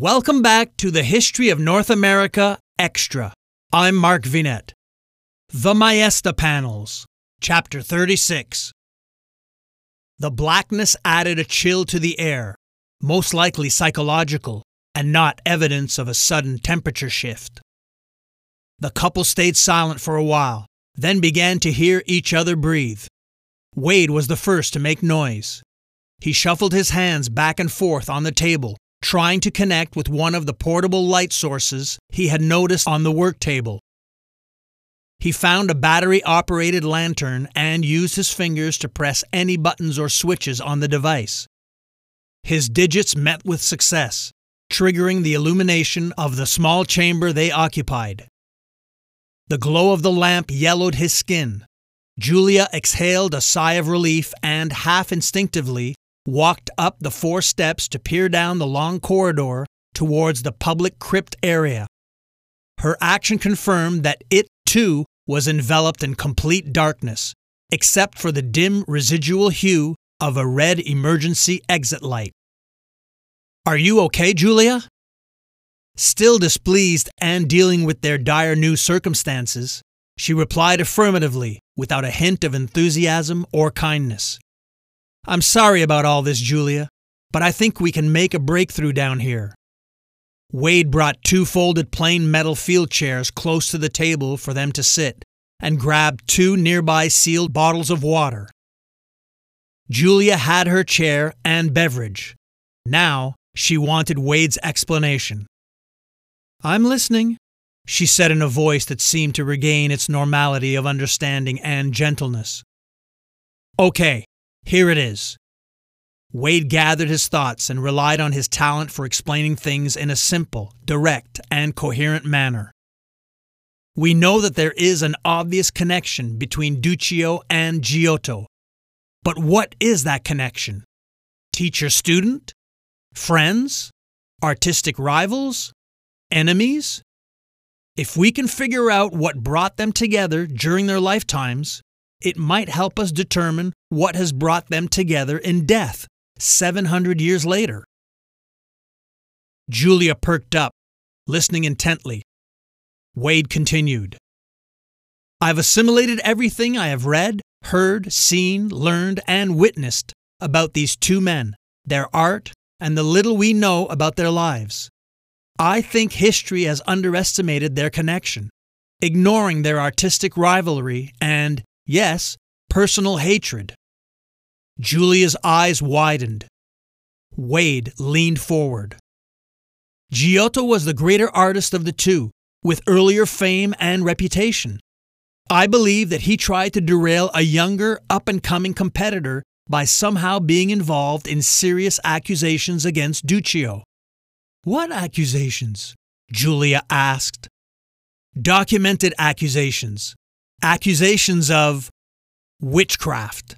Welcome back to the History of North America Extra. I'm Mark Vinette. The Maestà Panels, Chapter 36. The blackness added a chill to the air, most likely psychological, and not evidence of a sudden temperature shift. The couple stayed silent for a while, then began to hear each other breathe. Wade was the first to make noise. He shuffled his hands back and forth on the table, trying to connect with one of the portable light sources he had noticed on the work table. He found a battery-operated lantern and used his fingers to press any buttons or switches on the device. His digits met with success, triggering the illumination of the small chamber they occupied. The glow of the lamp yellowed his skin. Julia exhaled a sigh of relief and, half-instinctively, walked up the four steps to peer down the long corridor towards the public crypt area. Her action confirmed that it, too, was enveloped in complete darkness, except for the dim residual hue of a red emergency exit light. "Are you okay, Julia?" Still displeased and dealing with their dire new circumstances, she replied affirmatively, without a hint of enthusiasm or kindness. "I'm sorry about all this, Julia, but I think we can make a breakthrough down here." Wade brought two folded plain metal field chairs close to the table for them to sit, and grabbed two nearby sealed bottles of water. Julia had her chair and beverage. Now she wanted Wade's explanation. "I'm listening," she said in a voice that seemed to regain its normality of understanding and gentleness. "Okay. Here it is." Wade gathered his thoughts and relied on his talent for explaining things in a simple, direct, and coherent manner. "We know that there is an obvious connection between Duccio and Giotto. But what is that connection? Teacher-student? Friends? Artistic rivals? Enemies? If we can figure out what brought them together during their lifetimes, it might help us determine what has brought them together in death, 700 years later." Julia perked up, listening intently. Wade continued. "I've assimilated everything I have read, heard, seen, learned, and witnessed about these two men, their art, and the little we know about their lives. I think history has underestimated their connection, ignoring their artistic rivalry and, yes, personal hatred." Julia's eyes widened. Wade leaned forward. "Giotto was the greater artist of the two, with earlier fame and reputation. I believe that he tried to derail a younger, up-and-coming competitor by somehow being involved in serious accusations against Duccio." "What accusations?" Julia asked. "Documented accusations. Accusations of witchcraft."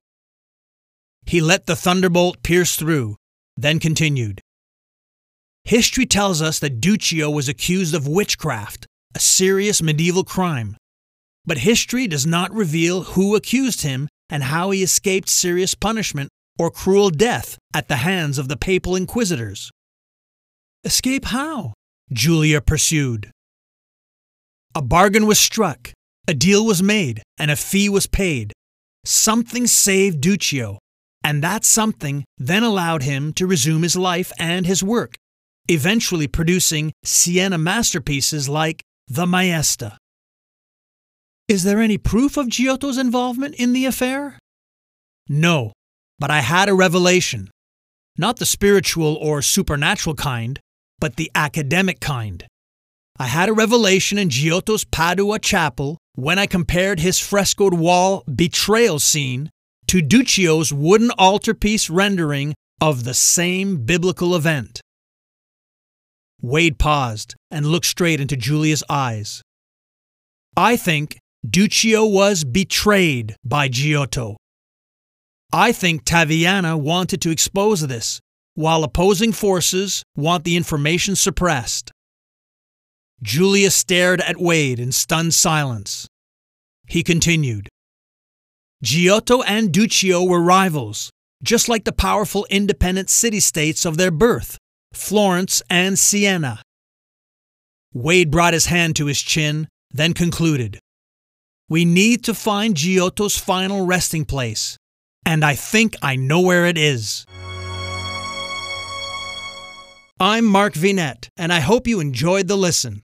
He let the thunderbolt pierce through, then continued. "History tells us that Duccio was accused of witchcraft, a serious medieval crime. But history does not reveal who accused him and how he escaped serious punishment or cruel death at the hands of the papal inquisitors." "Escape how?" Julia pursued. "A bargain was struck. A deal was made, and a fee was paid. Something saved Duccio, and that something then allowed him to resume his life and his work, eventually producing Siena masterpieces like the Maestà." "Is there any proof of Giotto's involvement in the affair?" "No, but I had a revelation. Not the spiritual or supernatural kind, but the academic kind. I had a revelation in Giotto's Padua chapel when I compared his frescoed wall betrayal scene to Duccio's wooden altarpiece rendering of the same biblical event." Wade paused and looked straight into Julia's eyes. "I think Duccio was betrayed by Giotto. I think Taviana wanted to expose this, while opposing forces want the information suppressed." Julia stared at Wade in stunned silence. He continued. "Giotto and Duccio were rivals, just like the powerful independent city-states of their birth, Florence, and Siena. Wade brought his hand to his chin, then concluded, "We need to find Giotto's final resting place, and I think I know where it is." I'm Mark Vinet, and I hope you enjoyed the listen.